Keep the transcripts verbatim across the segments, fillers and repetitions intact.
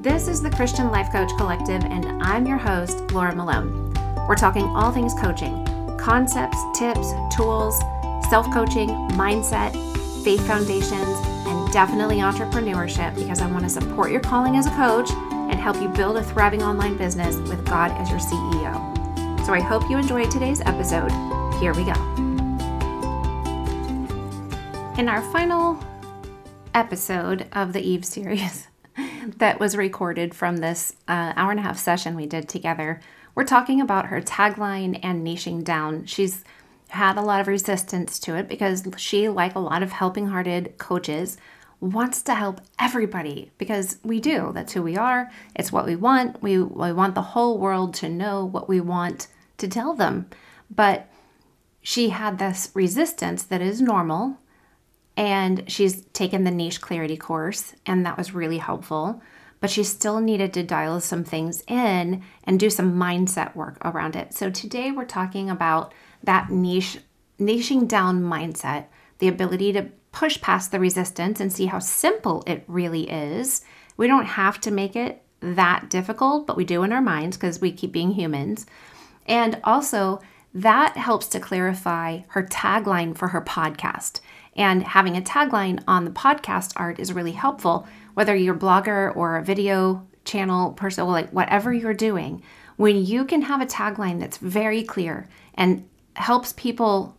This is the Christian Life Coach Collective, and I'm your host, Laura Malone. We're talking all things coaching, concepts, tips, tools, self-coaching, mindset, faith foundations, and definitely entrepreneurship, because I want to support your calling as a coach and help you build a thriving online business with God as your C E O. So I hope you enjoyed today's episode. Here we go. In our final episode of the Eve series that was recorded from this uh, hour and a half session we did together, we're talking about her tagline and niching down. She's had a lot of resistance to it because she, like a lot of helping-hearted coaches, wants to help everybody, because we do. That's who we are. It's what we want. We, we want the whole world to know what we want to tell them. But she had this resistance that is normal. And she's taken the Niche Clarity course, and that was really helpful. But she still needed to dial some things in and do some mindset work around it. So today we're talking about that niche, niching down mindset, the ability to push past the resistance and see how simple it really is. We don't have to make it that difficult, but we do in our minds because we keep being humans. And also that helps to clarify her tagline for her podcast. And having a tagline on the podcast art is really helpful, whether you're a blogger or a video channel person, like whatever you're doing. When you can have a tagline that's very clear and helps people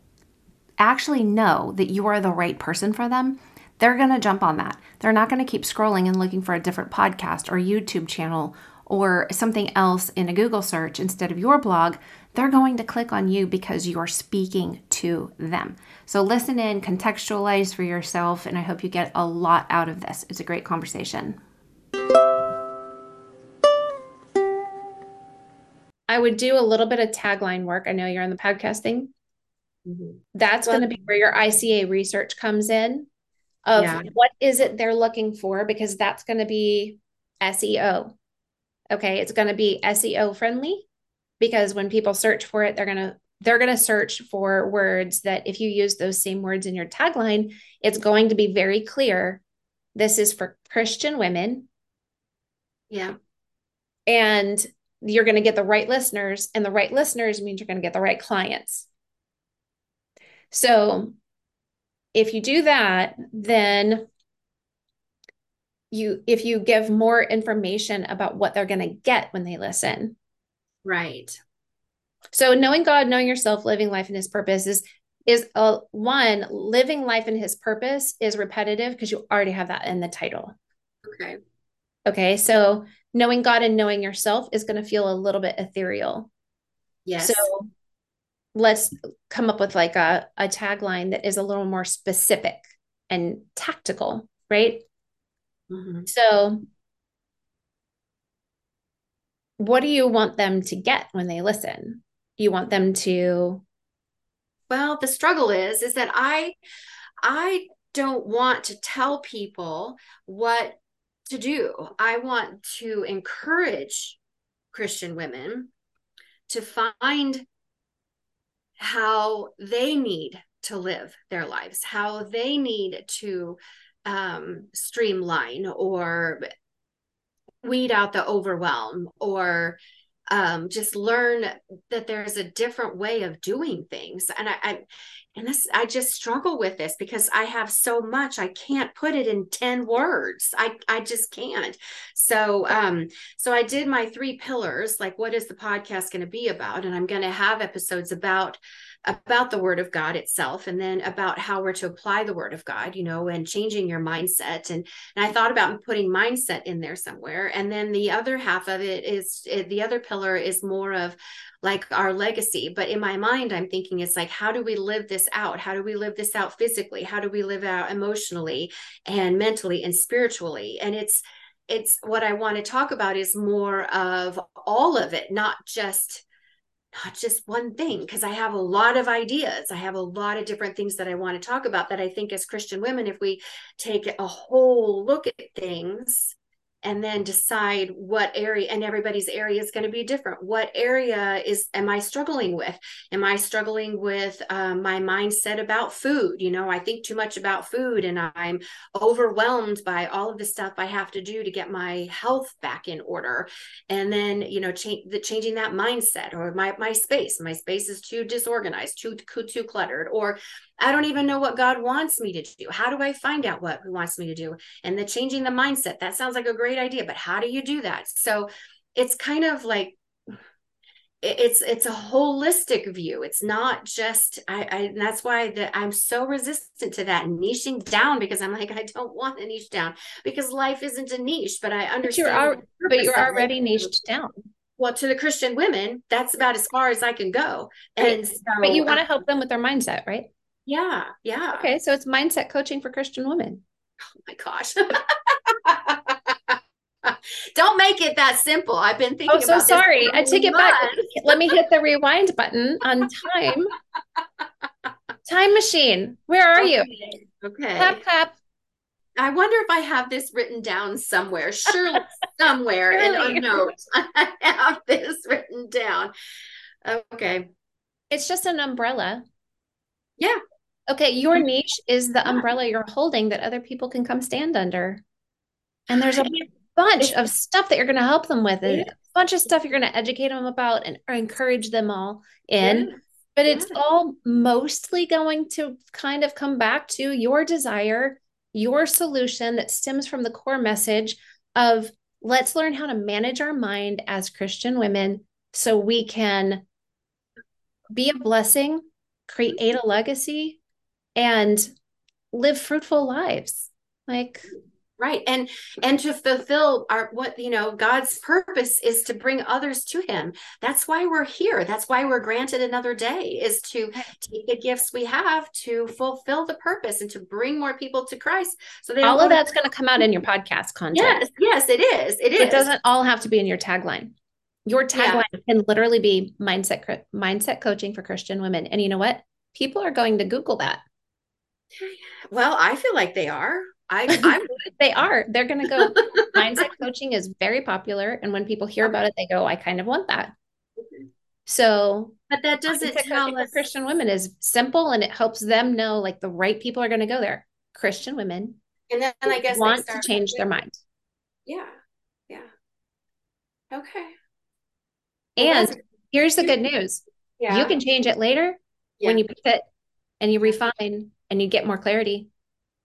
actually know that you are the right person for them, they're going to jump on that. They're not going to keep scrolling and looking for a different podcast or YouTube channel or something else in a Google search instead of your blog. They're going to click on you because you're speaking to them. So listen in, contextualize for yourself, and I hope you get a lot out of this. It's a great conversation. I would do a little bit of tagline work. I know you're on the podcasting. Mm-hmm. That's well, going to be where your I C A research comes in of yeah. What is it they're looking for, because that's going to be S E O. Okay, it's going to be S E O friendly, because when people search for it, they're going to they're going to search for words that if you use those same words in your tagline, it's going to be very clear. This is for Christian women. Yeah. And you're going to get the right listeners, and the right listeners means you're going to get the right clients. So if you do that, then you if you give more information about what they're going to get when they listen. Right. So knowing God, knowing yourself, living life in his purpose is, is a one living life in his purpose is repetitive because you already have that in the title. Okay. Okay. So knowing God and knowing yourself is going to feel a little bit ethereal. Yes. So let's come up with like a, a tagline that is a little more specific and tactical, right? Mm-hmm. So what do you want them to get when they listen? You want them to, well, the struggle is, is that I, I don't want to tell people what to do. I want to encourage Christian women to find how they need to live their lives, how they need to um, streamline or weed out the overwhelm, or um, just learn that there's a different way of doing things. And I, I, and this, I just struggle with this because I have so much, I can't put it in ten words. I, I just can't. So, um, so I did my three pillars, like what is the podcast going to be about? And I'm going to have episodes about, about the word of God itself, and then about how we're to apply the word of God, you know, and changing your mindset. And, and I thought about putting mindset in there somewhere. And then the other half of it is it, the other pillar is more of like our legacy. But in my mind, I'm thinking it's like, how do we live this out? How do we live this out physically? How do we live out emotionally and mentally and spiritually? And it's, it's what I want to talk about is more of all of it, not just not just one thing, because I have a lot of ideas. I have a lot of different things that I want to talk about that I think as Christian women, if we take a whole look at things, and then decide what area, and everybody's area is going to be different. What area is, am I struggling with? Am I struggling with uh, my mindset about food? You know, I think too much about food and I'm overwhelmed by all of the stuff I have to do to get my health back in order. And then, you know, cha- the, changing that mindset, or my, my space, my space is too disorganized, too, too cluttered, or I don't even know what God wants me to do. How do I find out what he wants me to do? And the changing the mindset, that sounds like a great idea, but how do you do that? So it's kind of like, it's, it's a holistic view. It's not just, I, I and that's why that I'm so resistant to that niching down, because I'm like, I don't want to niche down because life isn't a niche, but I understand. But you're, al- but you're already niched down. Well, to the Christian women, that's about as far as I can go. And so, but you want to help them with their mindset, right? Yeah. Yeah. Okay. So it's mindset coaching for Christian women. Oh my gosh. Don't make it that simple. I've been thinking oh, so about sorry. this. Oh, so sorry. I take it back. Let me hit the rewind button on time. Time machine. Where are okay. you? Okay. Clap, clap. I wonder if I have this written down somewhere. Surely somewhere really? in a note. I have this written down. Okay. It's just an umbrella. Yeah. Okay, your niche is the umbrella you're holding that other people can come stand under. And there's a bunch of stuff that you're going to help them with, and a bunch of stuff you're going to educate them about and encourage them all in. Yeah. But it's yeah. all mostly going to kind of come back to your desire, your solution that stems from the core message of let's learn how to manage our mind as Christian women so we can be a blessing, create a legacy, and live fruitful lives. Like, right. And, and to fulfill our, what, you know, God's purpose is to bring others to him. That's why we're here. That's why we're granted another day, is to take the gifts we have to fulfill the purpose and to bring more people to Christ. So they all of that's going to come out in your podcast content. Yes, yes, it is. It is. It doesn't all have to be in your tagline. Your tagline yeah. can literally be mindset, mindset coaching for Christian women. And you know what? People are going to Google that. Well, I feel like they are. I, I They are. They're going to go. Mindset coaching is very popular. And when people hear about it, they go, I kind of want that. So, but that doesn't tell us. Christian women is simple, and it helps them know, like, the right people are going to go there. Christian women. And then and I guess want they to change their mind. Yeah. Yeah. Okay. And here's the good news. Yeah. You can change it later yeah. when you pivot and you refine and you get more clarity.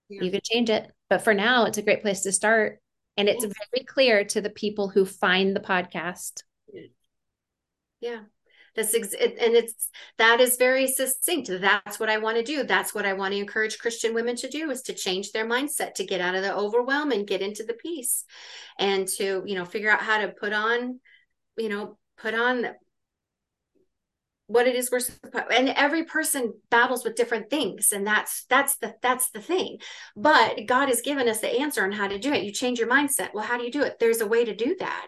Yeah. You can change it. But for now, it's a great place to start. And it's yeah. very clear to the people who find the podcast. Yeah. That's ex- and it's, that is very succinct. That's what I want to do. That's what I want to encourage Christian women to do, is to change their mindset, to get out of the overwhelm and get into the peace, and to, you know, figure out how to put on, you know, put on what it is we're supposed, and every person battles with different things. And that's, that's the, that's the thing, but God has given us the answer on how to do it. You change your mindset. Well, how do you do it? There's a way to do that.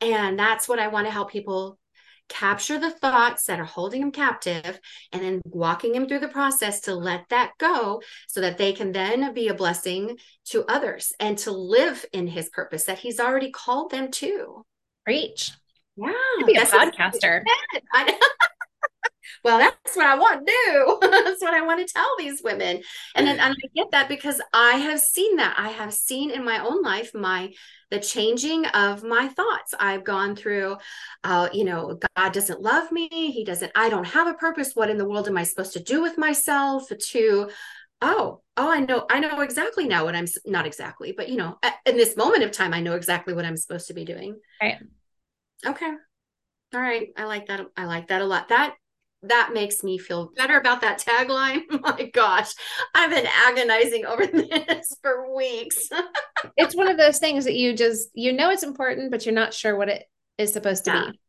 And that's what I want to help people capture, the thoughts that are holding them captive, and then walking them through the process to let that go so that they can then be a blessing to others and to live in his purpose that he's already called them to. Preach. Yeah, I'd be a podcaster. I, well, that's what I want to do. That's what I want to tell these women. And then, and I get that because I have seen that. I have seen in my own life, my, the changing of my thoughts. I've gone through, uh, you know, God doesn't love me. He doesn't, I don't have a purpose. What in the world am I supposed to do with myself? To, oh, oh, I know, I know exactly now what I'm, not exactly, but you know, in this moment of time, I know exactly what I'm supposed to be doing. Right. Okay. All right. I like that. I like that a lot. That, that makes me feel better about that tagline. My gosh, I've been agonizing over this for weeks. It's one of those things that you just, you know, it's important, but you're not sure what it is supposed to yeah. be.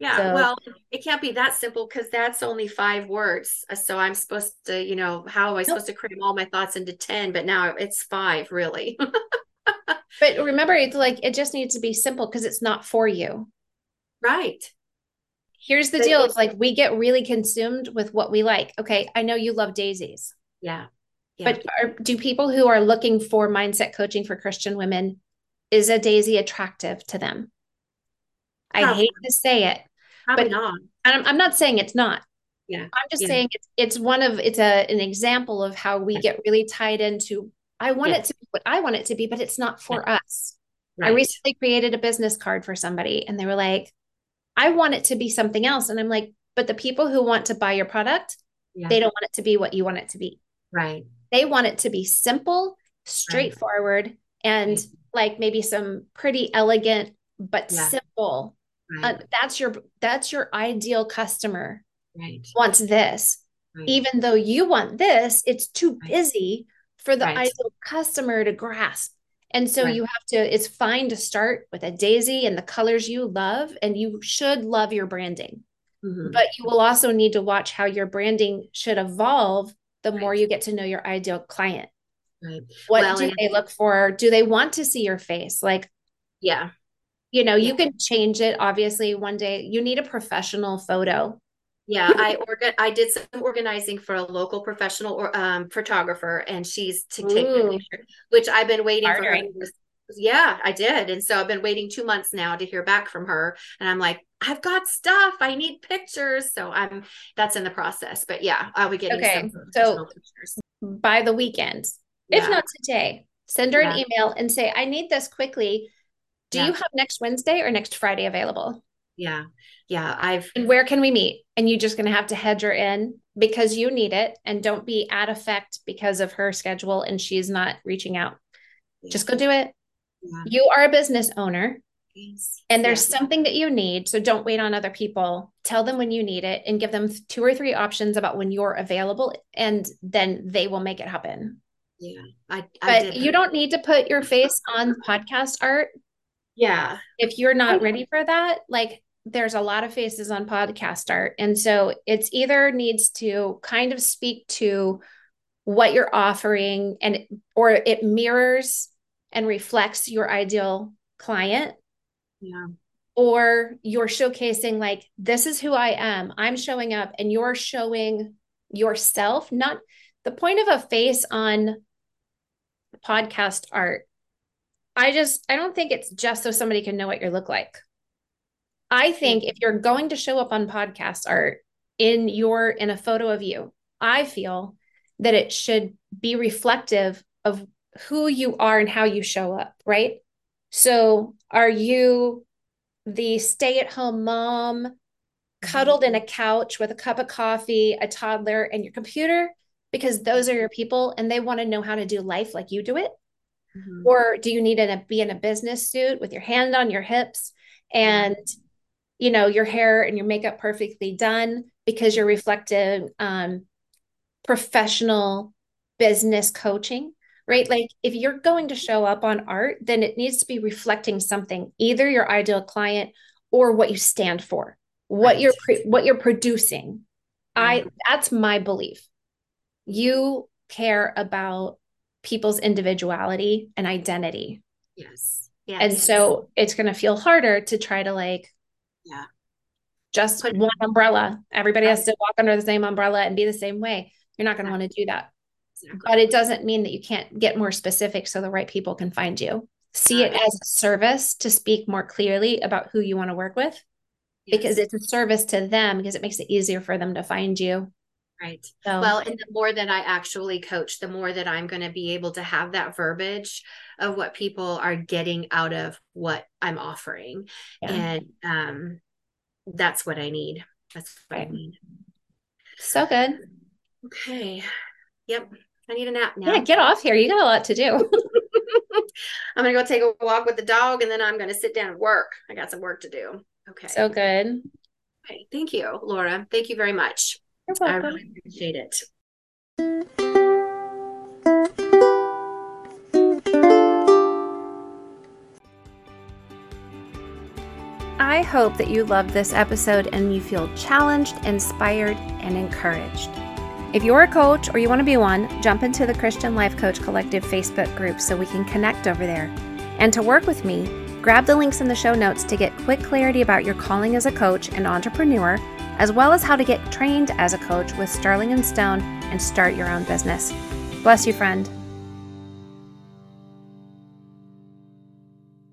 Yeah. So. Well, it can't be that simple, because that's only five words. So I'm supposed to, you know, how am I supposed nope. to cram all my thoughts into ten, but now it's five really. But remember, it's like, it just needs to be simple because it's not for you. Right. Here's the but deal. It's like, we get really consumed with what we like. Okay. I know you love daisies. Yeah. yeah. But are, do people who are looking for mindset coaching for Christian women, Is a daisy attractive to them? Probably. I hate to say it, Probably but not. I'm, I'm not saying it's not. Yeah, I'm just yeah. saying it's it's one of it's a an example of how we get really tied into I want yeah. it to be what I want it to be, but it's not for yeah. us. Right. I recently created a business card for somebody, and they were like, "I want it to be something else," and I'm like, "But the people who want to buy your product, yeah. they don't want it to be what you want it to be. Right? They want it to be simple, straightforward, right. and right. like maybe some pretty elegant but yeah. simple. Right. Uh, that's your that's your ideal customer." Right. Wants this, right. even though you want this, it's too right. busy for the right. ideal customer to grasp. And so right. you have to, it's fine to start with a daisy and the colors you love, and you should love your branding, mm-hmm. but you will also need to watch how your branding should evolve the right. more you get to know your ideal client. Right. What well, do they look for? Do they want to see your face? Like, yeah, you know, yeah. you can change it. Obviously one day you need a professional photo. Yeah, I organ I did some organizing for a local professional or um, photographer, and she's to take Ooh. me picture, which I've been waiting Bartering. for. Her. Yeah, I did, and so I've been waiting two months now to hear back from her, and I'm like, I've got stuff. I need pictures, so I'm that's in the process. But yeah, I'll be getting okay. some so pictures by the weekend, yeah. if not today. Send her yeah. an email and say, I need this quickly. Do yeah. you have next Wednesday or next Friday available? Yeah. Yeah. I've, and where can we meet? And you're just going to have to hedge her in because you need it, and don't be at effect because of her schedule and she's not reaching out. Yeah. Just go do it. Yeah. You are a business owner yes. and there's yeah. something that you need. So don't wait on other people. Tell them when you need it and give them two or three options about when you're available, and then they will make it happen. Yeah. I, I but you don't need to put your face on podcast art. Yeah. If you're not ready for that, like, there's a lot of faces on podcast art. And so it's either needs to kind of speak to what you're offering, and, or it mirrors and reflects your ideal client. Yeah. Or you're showcasing like, this is who I am. I'm showing up, and you're showing yourself. Not the point of a face on podcast art. I just, I don't think it's just so somebody can know what you look like. I think if you're going to show up on podcast art in your, in a photo of you, I feel that it should be reflective of who you are and how you show up. Right. So are you the stay-at-home mom cuddled in a couch with a cup of coffee, a toddler, and your computer? Because those are your people, and they want to know how to do life like you do it. Mm-hmm. Or do you need to be in a business suit with your hand on your hips and, you know, your hair and your makeup perfectly done because you're reflective, um, professional business coaching, right? Like if you're going to show up on art, then it needs to be reflecting something, either your ideal client or what you stand for, what right. you're, pre- what you're producing. Mm-hmm. I, that's my belief. You care about people's individuality and identity. Yes. yes. And so it's going to feel harder to try to like, yeah, just put one umbrella. Everybody right. has to walk under the same umbrella and be the same way. You're not going to want to do that, exactly. but it doesn't mean that you can't get more specific so the right people can find you. See right. it as a service to speak more clearly about who you want to work with, yes. because it's a service to them, because it makes it easier for them to find you. Right. So. Well, and the more that I actually coach, the more that I'm going to be able to have that verbiage of what people are getting out of what I'm offering. Yeah. And um, that's what I need. That's what right. I need. So good. Okay. Yep. I need a nap now. Yeah, get off here. You got a lot to do. I'm going to go take a walk with the dog, and then I'm going to sit down and work. I got some work to do. Okay. So good. Okay. Thank you, Laura. Thank you very much. I really appreciate it. I hope that you loved this episode and you feel challenged, inspired, and encouraged. If you're a coach or you want to be one, jump into the Christian Life Coach Collective Facebook group so we can connect over there. And to work with me, grab the links in the show notes to get quick clarity about your calling as a coach and entrepreneur, as well as how to get trained as a coach with Sterling and Stone and start your own business. Bless you, friend.